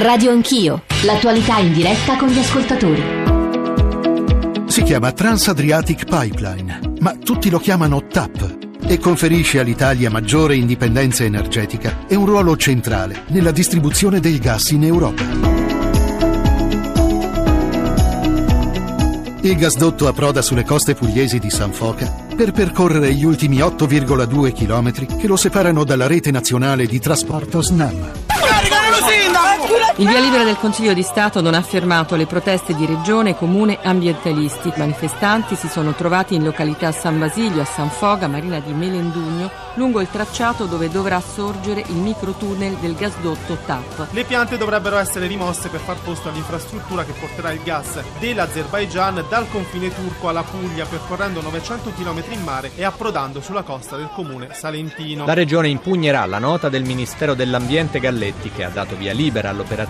Radio Anch'io, l'attualità in diretta con gli ascoltatori. Si chiama Trans Adriatic Pipeline, ma tutti lo chiamano TAP, e conferisce all'Italia maggiore indipendenza energetica e un ruolo centrale nella distribuzione del gas in Europa. Il gasdotto approda sulle coste pugliesi di San Foca per percorrere gli ultimi 8,2 chilometri che lo separano dalla rete nazionale di trasporto SNAM. Il via libera del Consiglio di Stato non ha fermato le proteste di regione e comune ambientalisti. I manifestanti si sono trovati in località San Basilio, a San Foca, Marina di Melendugno, lungo il tracciato dove dovrà sorgere il microtunnel del gasdotto TAP. Le piante dovrebbero essere rimosse per far posto all'infrastruttura che porterà il gas dell'Azerbaigian dal confine turco alla Puglia, percorrendo 900 km in mare e approdando sulla costa del comune salentino. La regione impugnerà la nota del Ministero dell'Ambiente Galletti, che ha dato via libera all'operazione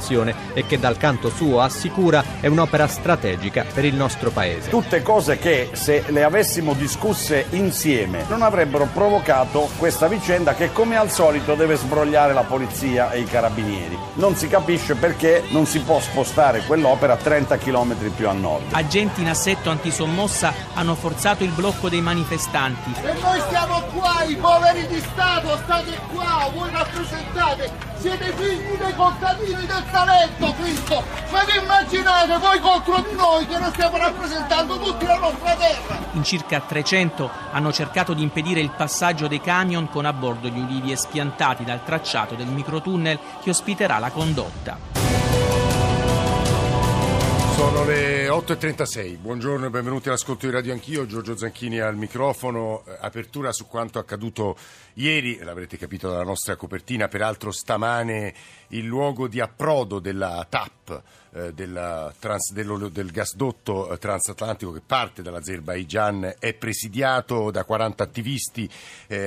e che dal canto suo assicura è un'opera strategica per il nostro paese. Tutte cose che, se le avessimo discusse insieme, non avrebbero provocato questa vicenda che, come al solito, deve sbrogliare la polizia e i carabinieri. Non si capisce perché non si può spostare quell'opera 30 km più a nord. Agenti in assetto antisommossa hanno forzato il blocco dei manifestanti. E noi stiamo qua, i poveri di Stato, state qua, voi rappresentate, siete figli dei contadini del Salento, Cristo! Ma che immaginate voi contro di noi, che noi stiamo rappresentando tutti la nostra terra? In circa 300 hanno cercato di impedire il passaggio dei camion con a bordo gli ulivi espiantati dal tracciato del microtunnel che ospiterà la condotta. Sono le 8.36, buongiorno e benvenuti all'ascolto di Radio Anch'io, Giorgio Zanchini al microfono. Apertura su quanto accaduto ieri, l'avrete capito dalla nostra copertina, peraltro stamane il luogo di approdo della TAP, del gasdotto transatlantico che parte dall'Azerbaigian è presidiato da 40 attivisti,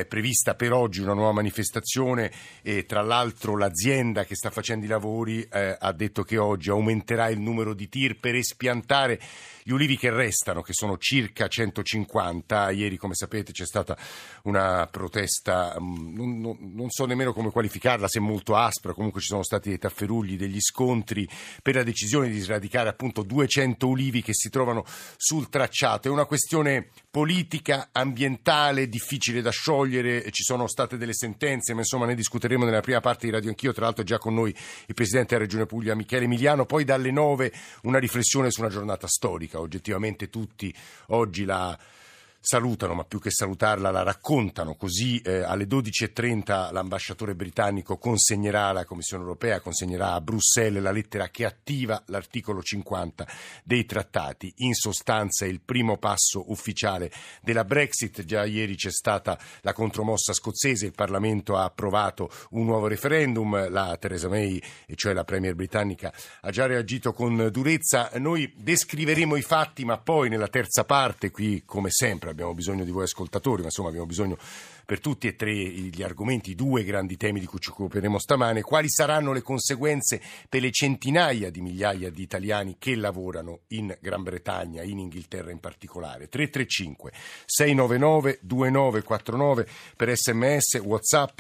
prevista per oggi una nuova manifestazione e tra l'altro l'azienda che sta facendo i lavori ha detto che oggi aumenterà il numero di tir per espiantare gli ulivi che restano, che sono circa 150. Ieri, come sapete, c'è stata una protesta, non so nemmeno come qualificarla, se molto aspra, comunque ci sono stati dei tafferugli, degli scontri per la decisione di sradicare appunto 200 ulivi che si trovano sul tracciato. È una questione politica, ambientale, difficile da sciogliere, ci sono state delle sentenze, ma insomma ne discuteremo nella prima parte di Radio Anch'io. Tra l'altro è già con noi il Presidente della Regione Puglia, Michele Emiliano. Poi dalle 9 una riflessione su una giornata storica. Oggettivamente tutti oggi la salutano, ma più che salutarla la raccontano. Così alle 12.30 l'ambasciatore britannico consegnerà alla Commissione europea, consegnerà a Bruxelles la lettera che attiva l'articolo 50 dei trattati. In sostanza è il primo passo ufficiale della Brexit. Già ieri c'è stata la contromossa scozzese, il Parlamento ha approvato un nuovo referendum, la Theresa May, cioè la premier britannica, ha già reagito con durezza. Noi descriveremo i fatti, ma poi nella terza parte, qui come sempre abbiamo bisogno di voi ascoltatori, ma insomma abbiamo bisogno per tutti e tre gli argomenti, due grandi temi di cui ci occuperemo stamane: quali saranno le conseguenze per le centinaia di migliaia di italiani che lavorano in Gran Bretagna, in Inghilterra in particolare. 335 699 2949 per SMS, WhatsApp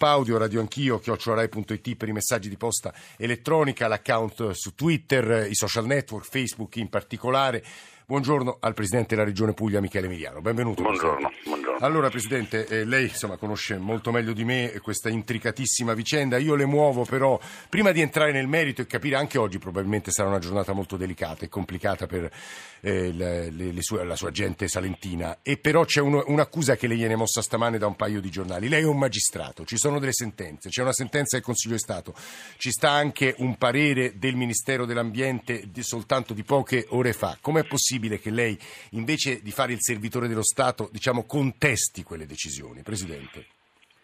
audio, Radio Anch'io @rai.it per i messaggi di posta elettronica, l'account su Twitter, i social network, Facebook in particolare. Buongiorno al Presidente della Regione Puglia, Michele Emiliano. Benvenuto. Buongiorno. Allora, Presidente, lei insomma conosce molto meglio di me questa intricatissima vicenda. Io le muovo però, prima di entrare nel merito e capire, anche oggi probabilmente sarà una giornata molto delicata e complicata per la sua gente salentina, e però c'è un'accusa che le viene mossa stamane da un paio di giornali. Lei è un magistrato, ci sono delle sentenze, c'è una sentenza del Consiglio di Stato, ci sta anche un parere del Ministero dell'Ambiente soltanto di poche ore fa. Com'è possibile che lei, invece di fare il servitore dello Stato, diciamo, contesti quelle decisioni, Presidente?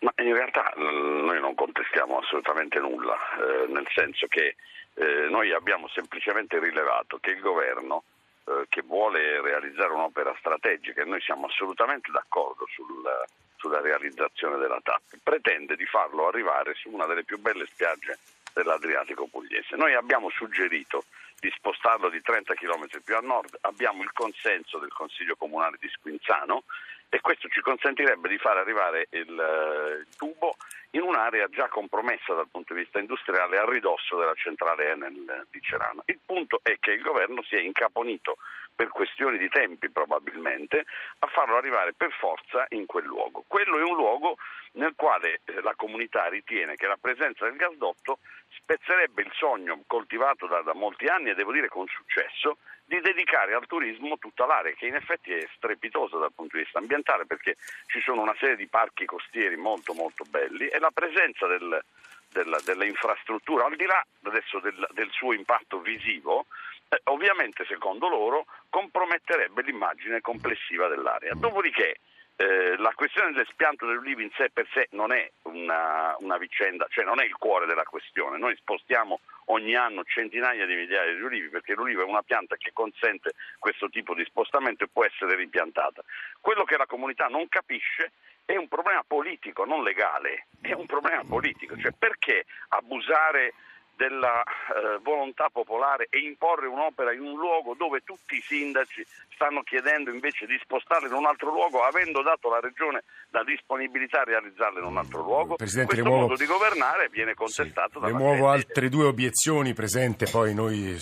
Ma in realtà noi non contestiamo assolutamente nulla, nel senso che noi abbiamo semplicemente rilevato che il governo, che vuole realizzare un'opera strategica, e noi siamo assolutamente d'accordo sulla realizzazione della TAP, pretende di farlo arrivare su una delle più belle spiagge dell'Adriatico pugliese. Noi abbiamo suggerito di spostarlo di 30 km più a nord, abbiamo il consenso del Consiglio Comunale di Squinzano e questo ci consentirebbe di far arrivare il tubo in un'area già compromessa dal punto di vista industriale a ridosso della centrale Enel di Cerano. Il punto è che il governo si è incaponito, per questioni di tempi probabilmente, a farlo arrivare per forza in quel luogo. Quello è un luogo nel quale la comunità ritiene che la presenza del gasdotto spezzerebbe il sogno coltivato da molti anni, e devo dire con successo, di dedicare al turismo tutta l'area, che in effetti è strepitosa dal punto di vista ambientale, perché ci sono una serie di parchi costieri molto molto belli, e la presenza dell'infrastruttura, al di là adesso del suo impatto visivo, ovviamente secondo loro comprometterebbe l'immagine complessiva dell'area. Dopodiché la questione dell'espianto dell'Ulivi in sé per sé non è una vicenda, cioè non è il cuore della questione. Noi spostiamo ogni anno centinaia di migliaia di ulivi, perché l'ulivo è una pianta che consente questo tipo di spostamento e può essere ripiantata. Quello che la comunità non capisce è un problema politico, non legale, è un problema politico, cioè perché abusare della volontà popolare e imporre un'opera in un luogo dove tutti i sindaci stanno chiedendo invece di spostarla in un altro luogo, avendo dato alla Regione la disponibilità a realizzarla in un altro luogo. Presidente, questo modo di governare viene contestato. Sì, rimuovo altre due obiezioni, Presidente, poi noi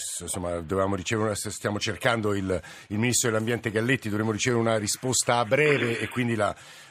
dovevamo ricevere, stiamo cercando il Ministro dell'Ambiente Galletti, dovremo ricevere una risposta a breve e quindi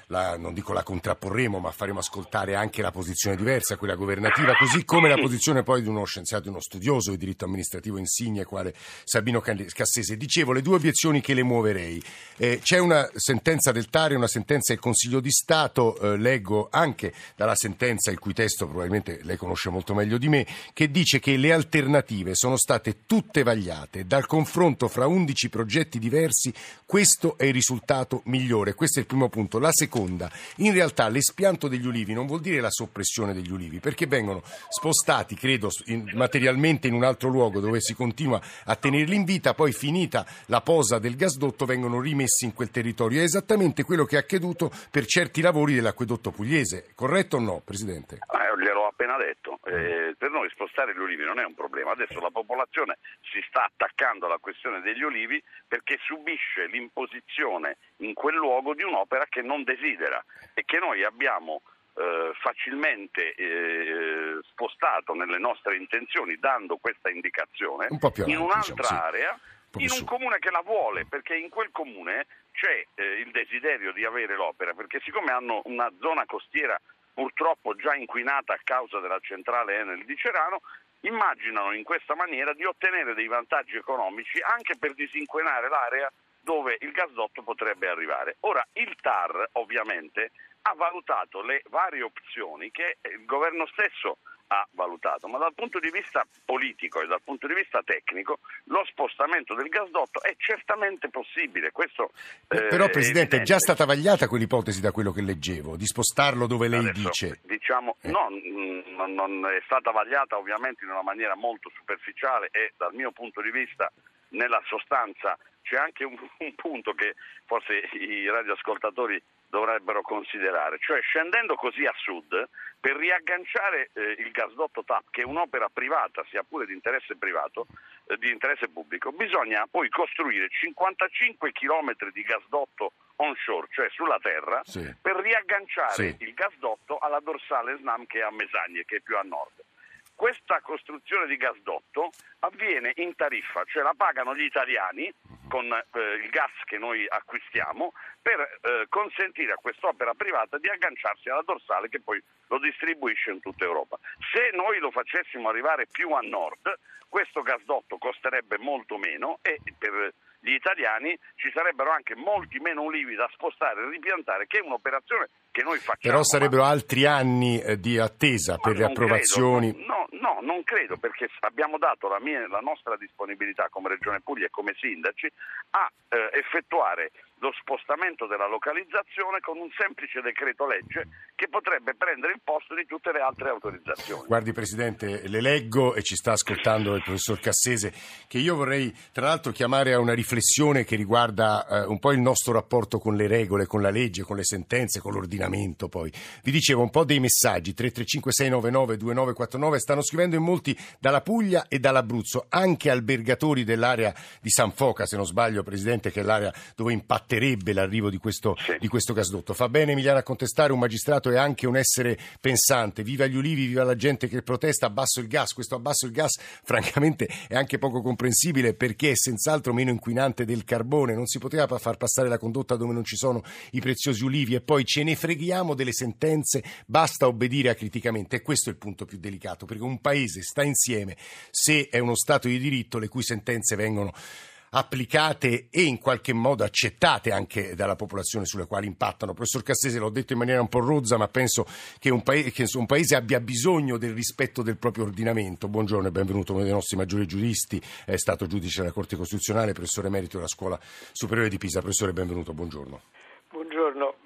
non dico la contrapporremo, ma faremo ascoltare anche la posizione diversa, quella governativa, così come la posizione poi di uno scienziato e uno studioso di diritto amministrativo insigne quale Sabino Cassese. Dicevo, le due obiezioni che le muoverei. C'è una sentenza del TAR e una sentenza del Consiglio di Stato, leggo anche dalla sentenza, il cui testo probabilmente lei conosce molto meglio di me, che dice che le alternative sono state tutte vagliate, dal confronto fra 11 progetti diversi questo è il risultato migliore. Questo è il primo punto. La seconda: in realtà l'espianto degli ulivi non vuol dire la soppressione degli ulivi, perché vengono spostati, credo, materialmente in un altro luogo dove si continua a tenerli in vita, poi finita la posa del gasdotto vengono rimessi in quel territorio. È esattamente quello che è accaduto per certi lavori dell'acquedotto pugliese, corretto o no, Presidente? Gliel'ho appena detto, per noi spostare gli ulivi non è un problema. Adesso la popolazione si sta attaccando alla questione degli ulivi perché subisce l'imposizione in quel luogo di un'opera che non desidera e che noi abbiamo facilmente spostato nelle nostre intenzioni, dando questa indicazione in un'altra area, in un comune che la vuole, perché in quel comune c'è il desiderio di avere l'opera, perché siccome hanno una zona costiera purtroppo già inquinata a causa della centrale Enel di Cerano, immaginano in questa maniera di ottenere dei vantaggi economici anche per disinquinare l'area dove il gasdotto potrebbe arrivare. Ora, il TAR ovviamente ha valutato le varie opzioni che il governo stesso ha valutato, ma dal punto di vista politico e dal punto di vista tecnico lo spostamento del gasdotto è certamente possibile. Questo, però, Presidente, è già stata vagliata quell'ipotesi, da quello che leggevo, di spostarlo dove lei dice. Non è stata vagliata ovviamente in una maniera molto superficiale e, dal mio punto di vista, nella sostanza c'è anche un punto che forse i radioascoltatori dovrebbero considerare, cioè scendendo così a sud per riagganciare il gasdotto TAP, che è un'opera privata, sia pure di interesse privato, di interesse pubblico, bisogna poi costruire 55 chilometri di gasdotto onshore, cioè sulla terra, sì, per riagganciare, sì, il gasdotto alla dorsale SNAM che è a Mesagne, che è più a nord. Questa costruzione di gasdotto avviene in tariffa, cioè la pagano gli italiani con il gas che noi acquistiamo, per consentire a quest'opera privata di agganciarsi alla dorsale che poi lo distribuisce in tutta Europa. Se noi lo facessimo arrivare più a nord, questo gasdotto costerebbe molto meno e per gli italiani ci sarebbero anche molti meno ulivi da spostare e ripiantare, che è un'operazione che noi facciamo. Però sarebbero altri anni di attesa per le approvazioni. No, non credo, perché abbiamo dato la nostra disponibilità come Regione Puglia e come sindaci a effettuare lo spostamento della localizzazione con un semplice decreto legge che potrebbe prendere il posto di tutte le altre autorizzazioni. Guardi, Presidente, le leggo, e ci sta ascoltando il professor Cassese, che io vorrei tra l'altro chiamare a una riflessione che riguarda un po' il nostro rapporto con le regole, con la legge, con le sentenze, con l'ordinamento. Poi vi dicevo un po' dei messaggi: 335-699-2949. Stanno scrivendo in molti dalla Puglia e dall'Abruzzo, anche albergatori dell'area di San Foca, se non sbaglio, Presidente, che è l'area dove impatta combatterebbe l'arrivo di questo, sì, di questo gasdotto. Fa bene Emiliano a contestare, un magistrato è anche un essere pensante. Viva gli ulivi, viva la gente che protesta, abbasso il gas. Questo abbasso il gas francamente è anche poco comprensibile, perché è senz'altro meno inquinante del carbone. Non si poteva far passare la condotta dove non ci sono i preziosi ulivi, e poi ce ne freghiamo delle sentenze, basta obbedire acriticamente. E questo è il punto più delicato, perché un paese sta insieme se è uno Stato di diritto, le cui sentenze vengono applicate e in qualche modo accettate anche dalla popolazione sulle quali impattano. Professor Cassese, l'ho detto in maniera un po' rozza, ma penso che un paese abbia bisogno del rispetto del proprio ordinamento. Buongiorno e benvenuto, uno dei nostri maggiori giuristi, è stato giudice della Corte Costituzionale, professore emerito della Scuola Superiore di Pisa. Professore, benvenuto, buongiorno. Buongiorno.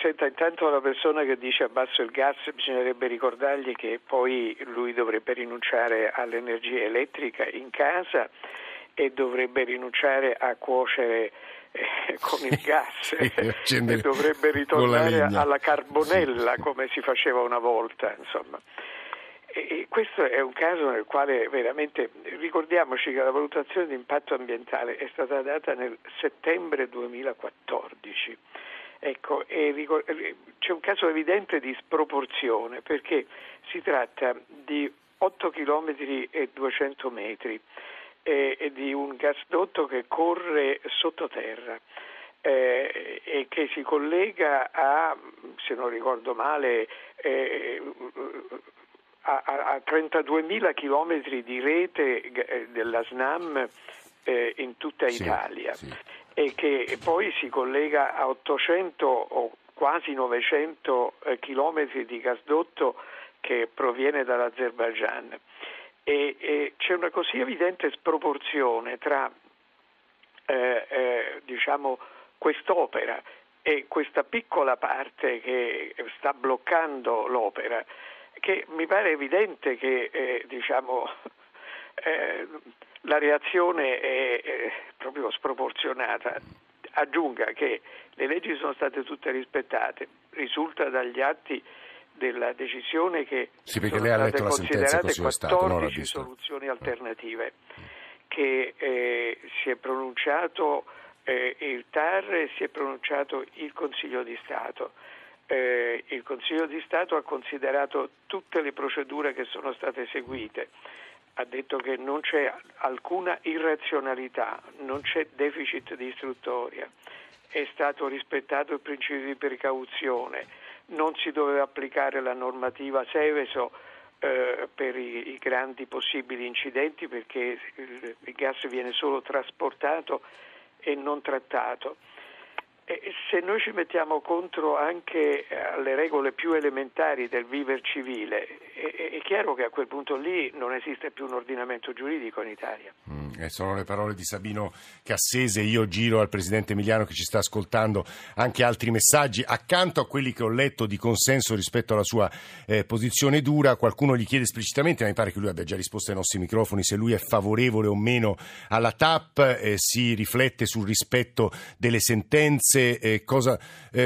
Senta, intanto la persona che dice abbasso il gas bisognerebbe ricordargli che poi lui dovrebbe rinunciare all'energia elettrica in casa e dovrebbe rinunciare a cuocere con il gas e dovrebbe ritornare alla carbonella come si faceva una volta, insomma. E questo è un caso nel quale veramente ricordiamoci che la valutazione di impatto ambientale è stata data nel settembre 2014. Ecco, c'è un caso evidente di sproporzione, perché si tratta di 8 chilometri e 200 metri e di un gasdotto che corre sottoterra e che si collega a, se non ricordo male, a 32.000 chilometri di rete della SNAM in tutta Italia, sì, sì, e che poi si collega a 800 o quasi 900 chilometri di gasdotto che proviene dall'Azerbaigian. E c'è una così evidente sproporzione tra diciamo quest'opera e questa piccola parte che sta bloccando l'opera, che mi pare evidente che la reazione è proprio sproporzionata. Aggiunga che le leggi sono state tutte rispettate, risulta dagli atti della decisione che sì, sono lei ha state letto considerate la sentenza, 14 soluzioni alternative che si è pronunciato il TAR, si è pronunciato il Consiglio di Stato. Il Consiglio di Stato ha considerato tutte le procedure che sono state seguite, ha detto che non c'è alcuna irrazionalità, non c'è deficit di istruttoria, è stato rispettato il principio di precauzione, non si doveva applicare la normativa Seveso per i grandi possibili incidenti, perché il gas viene solo trasportato e non trattato. E se noi ci mettiamo contro anche alle regole più elementari del viver civile, è chiaro che a quel punto lì non esiste più un ordinamento giuridico in Italia. Sono le parole di Sabino Cassese. Io giro al presidente Emiliano che ci sta ascoltando anche altri messaggi, accanto a quelli che ho letto di consenso rispetto alla sua posizione dura. Qualcuno gli chiede esplicitamente, ma mi pare che lui abbia già risposto ai nostri microfoni, se lui è favorevole o meno alla TAP, si riflette sul rispetto delle sentenze,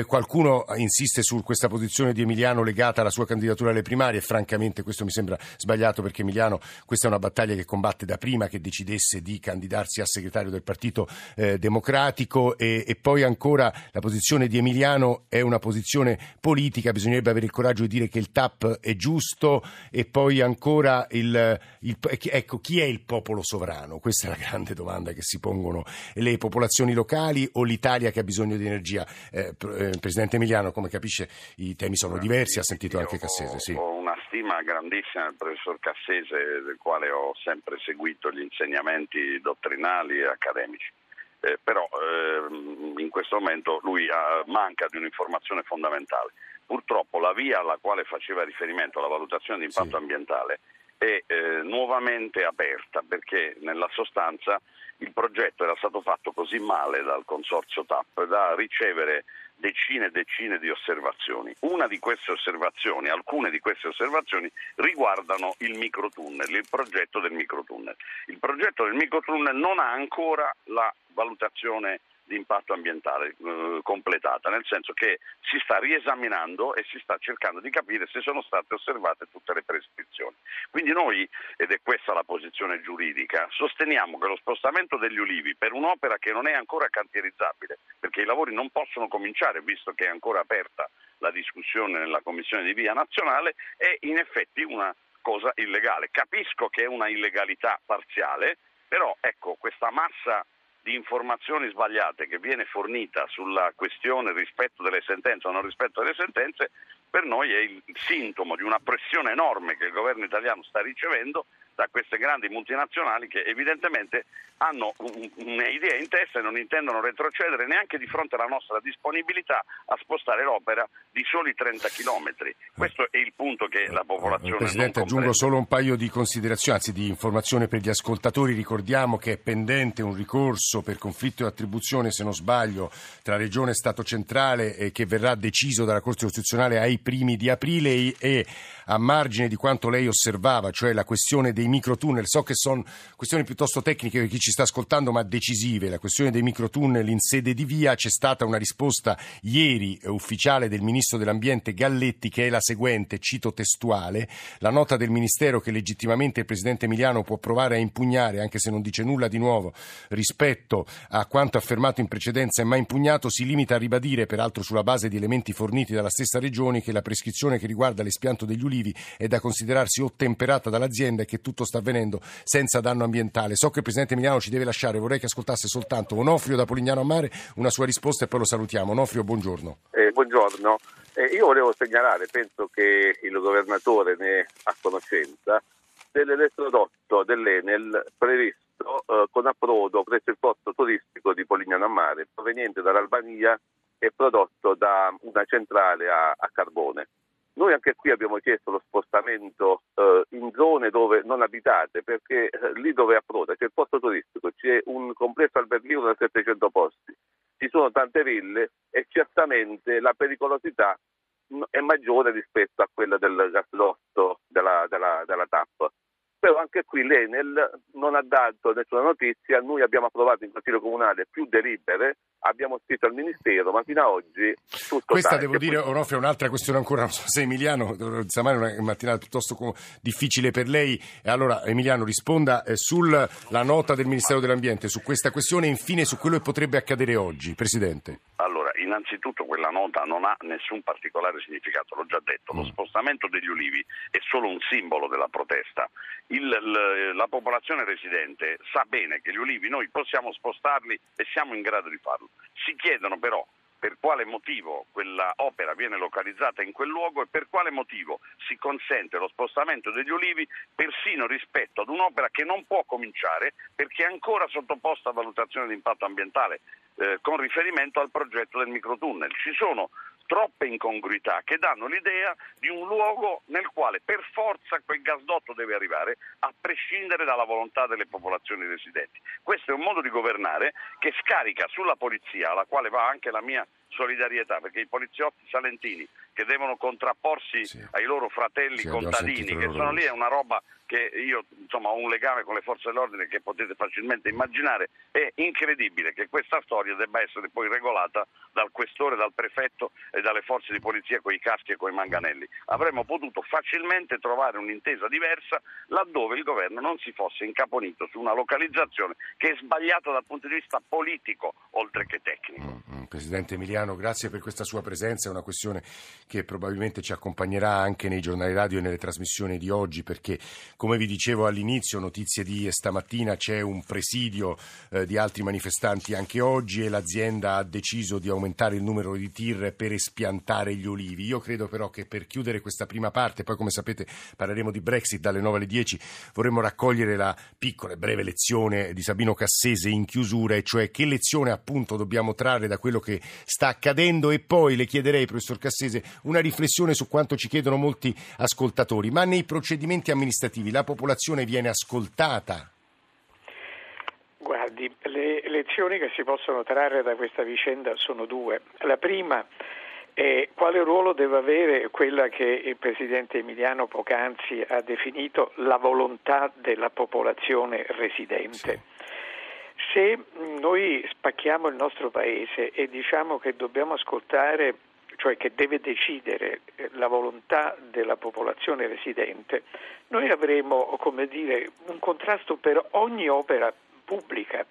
qualcuno insiste su questa posizione di Emiliano legata alla sua candidatura alle primarie, e francamente questo mi sembra sbagliato, perché Emiliano questa è una battaglia che combatte da prima che decidesse di candidarsi a segretario del Partito Democratico, e poi ancora la posizione di Emiliano è una posizione politica, bisognerebbe avere il coraggio di dire che il TAP è giusto, e poi ancora ecco, chi è il popolo sovrano? Questa è la grande domanda che si pongono le popolazioni locali o l'Italia che ha bisogno di energia? Presidente Emiliano, come capisce i temi sono diversi, ha sentito anche Cassese. Sì. Stima grandissima del professor Cassese, del quale ho sempre seguito gli insegnamenti dottrinali e accademici, però in questo momento lui manca di un'informazione fondamentale. Purtroppo la via alla quale faceva riferimento la valutazione di impatto ambientale è nuovamente aperta, perché nella sostanza il progetto era stato fatto così male dal consorzio TAP da ricevere decine e decine di osservazioni. Alcune di queste osservazioni riguardano il microtunnel, il progetto del microtunnel. Il progetto del microtunnel non ha ancora la valutazione di impatto ambientale completata, nel senso che si sta riesaminando e si sta cercando di capire se sono state osservate tutte le prescrizioni. Quindi noi, ed è questa la posizione giuridica, sosteniamo che lo spostamento degli ulivi per un'opera che non è ancora cantierizzabile, perché i lavori non possono cominciare visto che è ancora aperta la discussione nella Commissione di Via Nazionale, è in effetti una cosa illegale. Capisco che è una illegalità parziale, però ecco, questa massa di informazioni sbagliate che viene fornita sulla questione rispetto delle sentenze o non rispetto delle sentenze, per noi è il sintomo di una pressione enorme che il governo italiano sta ricevendo da queste grandi multinazionali che evidentemente hanno un'idea in testa e non intendono retrocedere neanche di fronte alla nostra disponibilità a spostare l'opera di soli 30 chilometri. Questo è il punto che la popolazione Presidente, non aggiungo solo un paio di considerazioni, anzi di informazione per gli ascoltatori. Ricordiamo che è pendente un ricorso per conflitto di attribuzione, se non sbaglio, tra Regione e Stato centrale che verrà deciso dalla Corte Costituzionale ai primi di aprile e a margine di quanto lei osservava, cioè la questione dei microtunnel, so che sono questioni piuttosto tecniche per chi ci sta ascoltando ma decisive, la questione dei microtunnel in sede di Via, c'è stata una risposta ieri ufficiale del Ministro dell'Ambiente Galletti che è la seguente, cito testuale, la nota del Ministero che legittimamente il Presidente Emiliano può provare a impugnare, anche se non dice nulla di nuovo rispetto a quanto affermato in precedenza e mai impugnato, si limita a ribadire, peraltro sulla base di elementi forniti dalla stessa Regione, che la prescrizione che riguarda l'espianto degli ulivi è da considerarsi ottemperata dall'azienda e che tutto sta avvenendo senza danno ambientale. So che il Presidente Emiliano ci deve lasciare, vorrei che ascoltasse soltanto Onofrio da Polignano a Mare, una sua risposta e poi lo salutiamo. Onofrio, buongiorno. Buongiorno. Io volevo segnalare, penso che il governatore ne ha conoscenza, dell'elettrodotto dell'Enel previsto con approdo presso il porto turistico di Polignano a Mare, proveniente dall'Albania e prodotto da una centrale a carbone. Noi anche qui abbiamo chiesto lo spostamento in zone dove non abitate, perché lì dove approda c'è il posto turistico, c'è un complesso alberghiero da 700 posti, ci sono tante ville e certamente la pericolosità è maggiore rispetto a quella del gasdotto della TAP. Però anche qui l'Enel non ha dato nessuna notizia, noi abbiamo approvato in Consiglio Comunale più delibere, abbiamo scritto al Ministero, ma fino a oggi tutto. Questa devo dire, Onofrio, è un'altra questione ancora, non so se Emiliano, stamane è una mattinata piuttosto difficile per lei, e allora Emiliano risponda sulla nota del Ministero dell'Ambiente su questa questione e infine su quello che potrebbe accadere oggi, Presidente. Allora, innanzitutto quella nota non ha nessun particolare significato, l'ho già detto, lo spostamento degli ulivi è solo un simbolo della protesta. La popolazione residente sa bene che gli ulivi noi possiamo spostarli e siamo in grado di farlo. Si chiedono però per quale motivo quella opera viene localizzata in quel luogo e per quale motivo si consente lo spostamento degli ulivi persino rispetto ad un'opera che non può cominciare perché è ancora sottoposta a valutazione di impatto ambientale con riferimento al progetto del microtunnel. Ci sono troppe incongruità che danno l'idea di un luogo nel quale per forza quel gasdotto deve arrivare a prescindere dalla volontà delle popolazioni residenti. Questo è un modo di governare che scarica sulla polizia, alla quale va anche la mia solidarietà, perché i poliziotti salentini che devono contrapporsi ai loro fratelli contadini che sono lì è una roba che io insomma ho un legame con le forze dell'ordine che potete facilmente immaginare. È incredibile che questa storia debba essere poi regolata dal questore, dal prefetto e dalle forze di polizia con i caschi e con i manganelli. Avremmo potuto facilmente trovare un'intesa diversa laddove il governo non si fosse incaponito su una localizzazione che è sbagliata dal punto di vista politico oltre che tecnico. Presidente Emiliano, grazie per questa sua presenza, è una questione che probabilmente ci accompagnerà anche nei giornali radio e nelle trasmissioni di oggi, perché come vi dicevo all'inizio, notizie di stamattina, c'è un presidio di altri manifestanti anche oggi e l'azienda ha deciso di aumentare il numero di tir per espiantare gli ulivi. Io credo però che per chiudere questa prima parte, poi come sapete parleremo di Brexit dalle 9 alle 10, vorremmo raccogliere la piccola e breve lezione di Sabino Cassese in chiusura, e cioè che lezione appunto dobbiamo trarre da quello che sta accadendo, e poi le chiederei, professor Cassese, una riflessione su quanto ci chiedono molti ascoltatori. Ma nei procedimenti amministrativi la popolazione viene ascoltata? Guardi, le lezioni che si possono trarre da questa vicenda sono due. La prima è quale ruolo deve avere quella che il Presidente Emiliano poc'anzi ha definito la volontà della popolazione residente. Sì. se noi spacchiamo il nostro paese e diciamo che dobbiamo ascoltare, cioè che deve decidere la volontà della popolazione residente, noi avremo, come dire, un contrasto per ogni opera pubblica.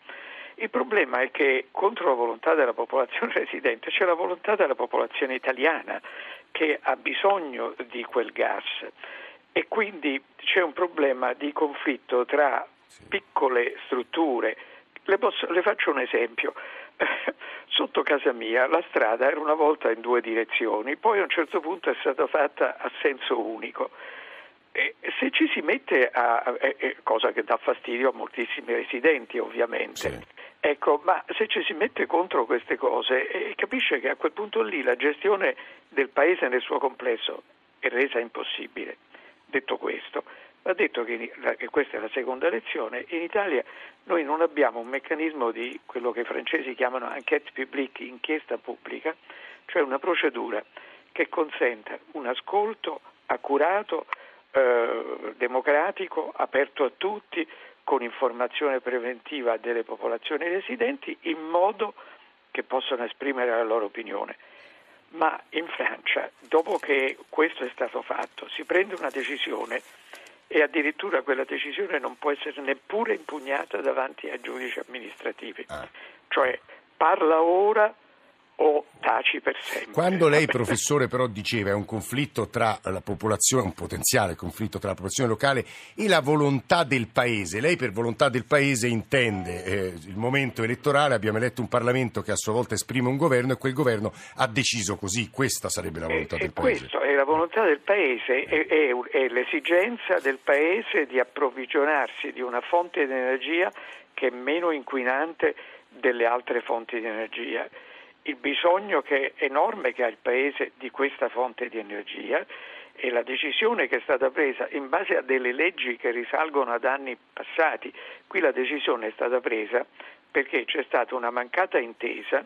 Il problema è che contro la volontà della popolazione residente c'è la volontà della popolazione italiana che ha bisogno di quel gas e quindi c'è un problema di conflitto tra piccole strutture. Le faccio un esempio. Sotto casa mia la strada era una volta in due direzioni, poi a un certo punto è stata fatta a senso unico. E se ci si mette a, cosa che dà fastidio a moltissimi residenti ovviamente, sì. Ecco, ma se ci si mette contro queste cose capisce che a quel punto lì la gestione del paese nel suo complesso è resa impossibile. Detto questo, va detto che questa è la seconda lezione, in Italia noi non abbiamo un meccanismo di quello che i francesi chiamano enquête publique, inchiesta pubblica, cioè una procedura che consenta un ascolto accurato, democratico, aperto a tutti, con informazione preventiva delle popolazioni residenti in modo che possano esprimere la loro opinione. Ma in Francia, dopo che questo è stato fatto, si prende una decisione e addirittura quella decisione non può essere neppure impugnata davanti a giudici amministrativi. Cioè, parla ora o taci per sempre. Quando lei, professore, però diceva è un conflitto tra la popolazione, un potenziale conflitto tra la popolazione locale e la volontà del paese, lei per volontà del paese intende il momento elettorale, abbiamo eletto un Parlamento che a sua volta esprime un governo e quel governo ha deciso così, questa sarebbe la volontà del paese. Questo è la volontà del paese, è l'esigenza del paese di approvvigionarsi di una fonte di energia che è meno inquinante delle altre fonti di energia. Il bisogno che è enorme che ha il Paese di questa fonte di energia e la decisione che è stata presa in base a delle leggi che risalgono ad anni passati. Qui la decisione è stata presa perché c'è stata una mancata intesa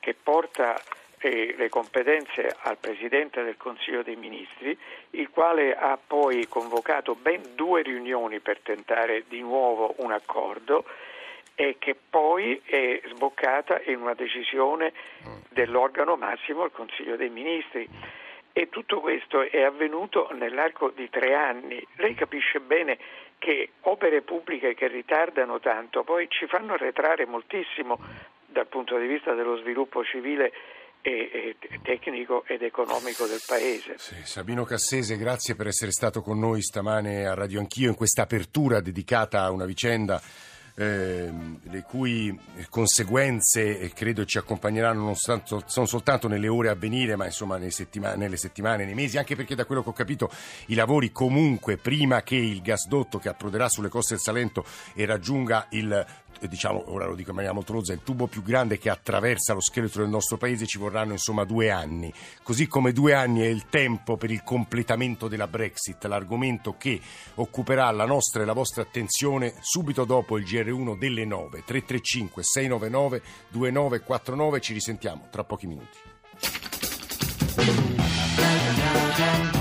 che porta le competenze al Presidente del Consiglio dei Ministri, il quale ha poi convocato ben 2 riunioni per tentare di nuovo un accordo e che poi è sboccata in una decisione dell'organo massimo, il Consiglio dei Ministri, e tutto questo è avvenuto nell'arco di 3 anni. Lei capisce bene che opere pubbliche che ritardano tanto poi ci fanno arretrare moltissimo dal punto di vista dello sviluppo civile e tecnico ed economico del paese. Sì, Sabino Cassese, grazie per essere stato con noi stamane a Radio Anch'io in questa apertura dedicata a una vicenda le cui conseguenze credo ci accompagneranno non soltanto nelle ore a venire, ma insomma nelle settimane, nei mesi, anche perché da quello che ho capito i lavori comunque prima che il gasdotto che approderà sulle coste del Salento e raggiunga il, diciamo, ora lo dico in maniera molto rozza, il tubo più grande che attraversa lo scheletro del nostro paese, ci vorranno insomma 2 anni, così come 2 anni è il tempo per il completamento della Brexit, l'argomento che occuperà la nostra e la vostra attenzione subito dopo il GR1 delle 9, 335 699 2949, ci risentiamo tra pochi minuti.